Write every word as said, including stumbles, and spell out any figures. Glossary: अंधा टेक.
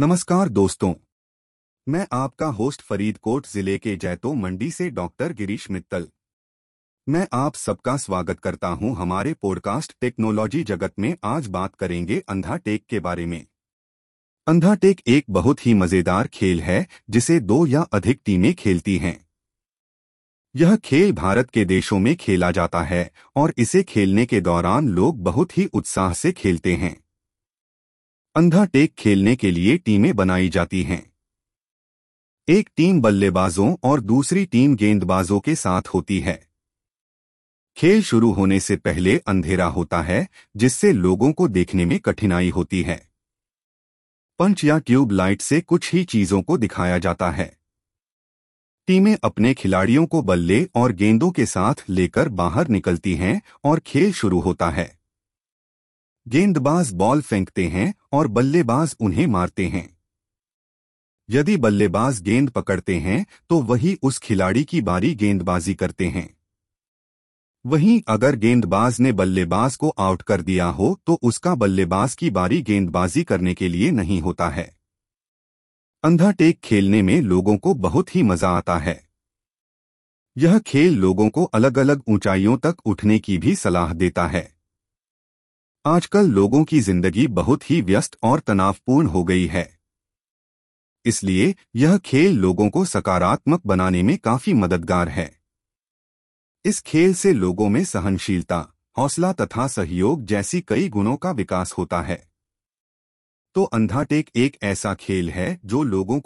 नमस्कार दोस्तों, मैं आपका होस्ट फरीदकोट जिले के जैतो मंडी से डॉक्टर गिरीश मित्तल। मैं आप सबका स्वागत करता हूं हमारे पॉडकास्ट टेक्नोलॉजी जगत में। आज बात करेंगे अंधा टेक के बारे में। अंधा टेक एक बहुत ही मज़ेदार खेल है जिसे दो या अधिक टीमें खेलती हैं। यह खेल भारत के देशों में खेला जाता है और इसे खेलने के दौरान लोग बहुत ही उत्साह से खेलते हैं। अंधा टेक खेलने के लिए टीमें बनाई जाती हैं। एक टीम बल्लेबाजों और दूसरी टीम गेंदबाजों के साथ होती है। खेल शुरू होने से पहले अंधेरा होता है जिससे लोगों को देखने में कठिनाई होती है। पंच या ट्यूब लाइट से कुछ ही चीजों को दिखाया जाता है। टीमें अपने खिलाड़ियों को बल्ले और गेंदों के साथ लेकर बाहर निकलती हैं और खेल शुरू होता है। गेंदबाज बॉल फेंकते हैं और बल्लेबाज उन्हें मारते हैं। यदि बल्लेबाज गेंद पकड़ते हैं तो वही उस खिलाड़ी की बारी गेंदबाजी करते हैं। वहीं अगर गेंदबाज ने बल्लेबाज को आउट कर दिया हो तो उसका बल्लेबाज की बारी गेंदबाजी करने के लिए नहीं होता है। अंधा टेक खेलने में लोगों को बहुत ही मजा आता है। यह खेल लोगों को अलग अलग ऊंचाइयों तक उठने की भी सलाह देता है। आजकल लोगों की जिंदगी बहुत ही व्यस्त और तनावपूर्ण हो गई है, इसलिए यह खेल लोगों को सकारात्मक बनाने में काफी मददगार है। इस खेल से लोगों में सहनशीलता, हौसला तथा सहयोग जैसी कई गुणों का विकास होता है। तो अंधा टेक एक ऐसा खेल है जो लोगों को